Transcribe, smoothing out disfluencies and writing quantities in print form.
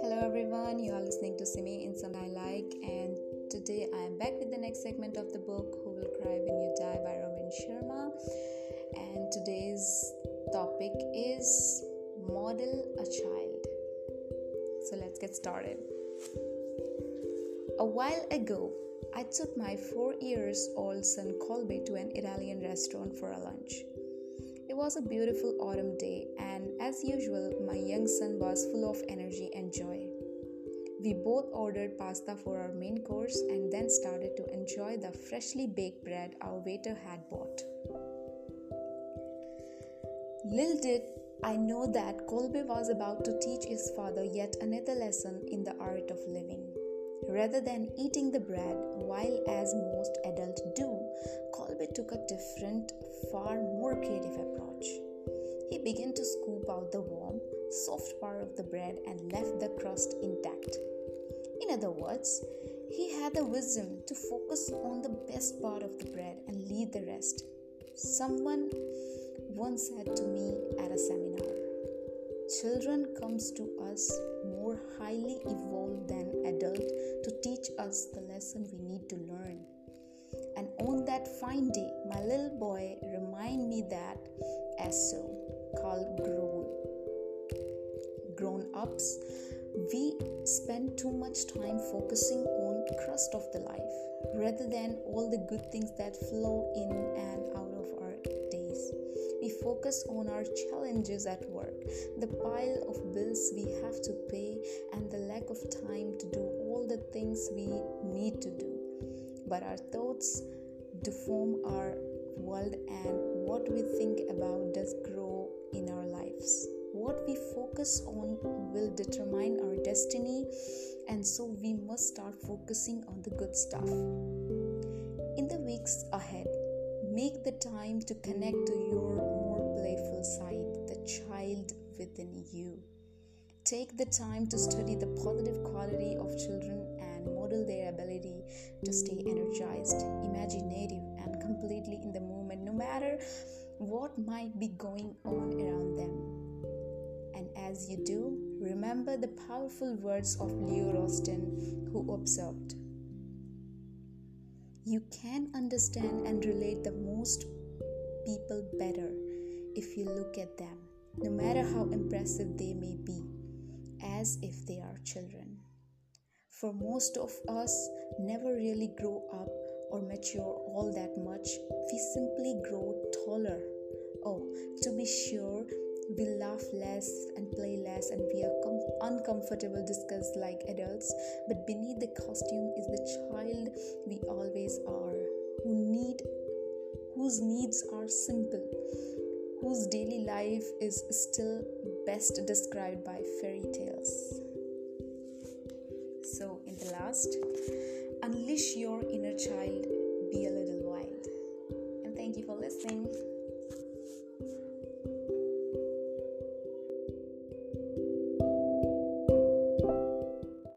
Hello everyone, you are listening to Simi in Some I Like, and today I am back with the next segment of the book Who Will Cry When You Die by Robin Sharma. And today's topic is Model a Child. So let's get started. A while ago, I took my 4-year-old son Colby to an Italian restaurant for a lunch. It was a beautiful autumn day, and as usual, my young son was full of energy and joy. We both ordered pasta for our main course and then started to enjoy the freshly baked bread our waiter had bought. Little did I know that Colby was about to teach his father yet another lesson in the art of living. Rather than eating the bread, while as most adults do, Colby took a different, far more creative approach. He began to scoop out the warm, soft part of the bread and left the crust intact. In other words, he had the wisdom to focus on the best part of the bread and leave the rest. Someone once said to me at a seminar, "Children comes to us more highly evolved than adult to teach us the lesson we need to learn." And on that fine day, my little boy reminded me that as so-called grown-ups, we spend too much time focusing on the crust of the life, rather than all the good things that flow in and out of our days. We focus on our challenges at work, the pile of bills we have to pay, and the lack of time to do all the things we need to do. But our thoughts do form our world, and what we think about does grow in our lives. What we focus on will determine our destiny, and so we must start focusing on the good stuff. In the weeks ahead, make the time to connect to your more playful side, the child within you. Take the time to study the positive quality of children and model their ability to stay energized, imaginative, and completely in the moment, no matter what might be going on around them. And as you do, remember the powerful words of Leo Rosten, who observed, "You can understand and relate the most people better if you look at them, no matter how impressive they may be, as if they are children." For most of us never really grow up or mature all that much. We simply grow taller. Oh, to be sure, we laugh less and play less, and we are uncomfortable discuss like adults, but beneath the costume is the child we always are, whose needs are simple, whose daily life is still best described by fairy tales. So in the last, unleash your inner child, be a little wild. And thank you for listening.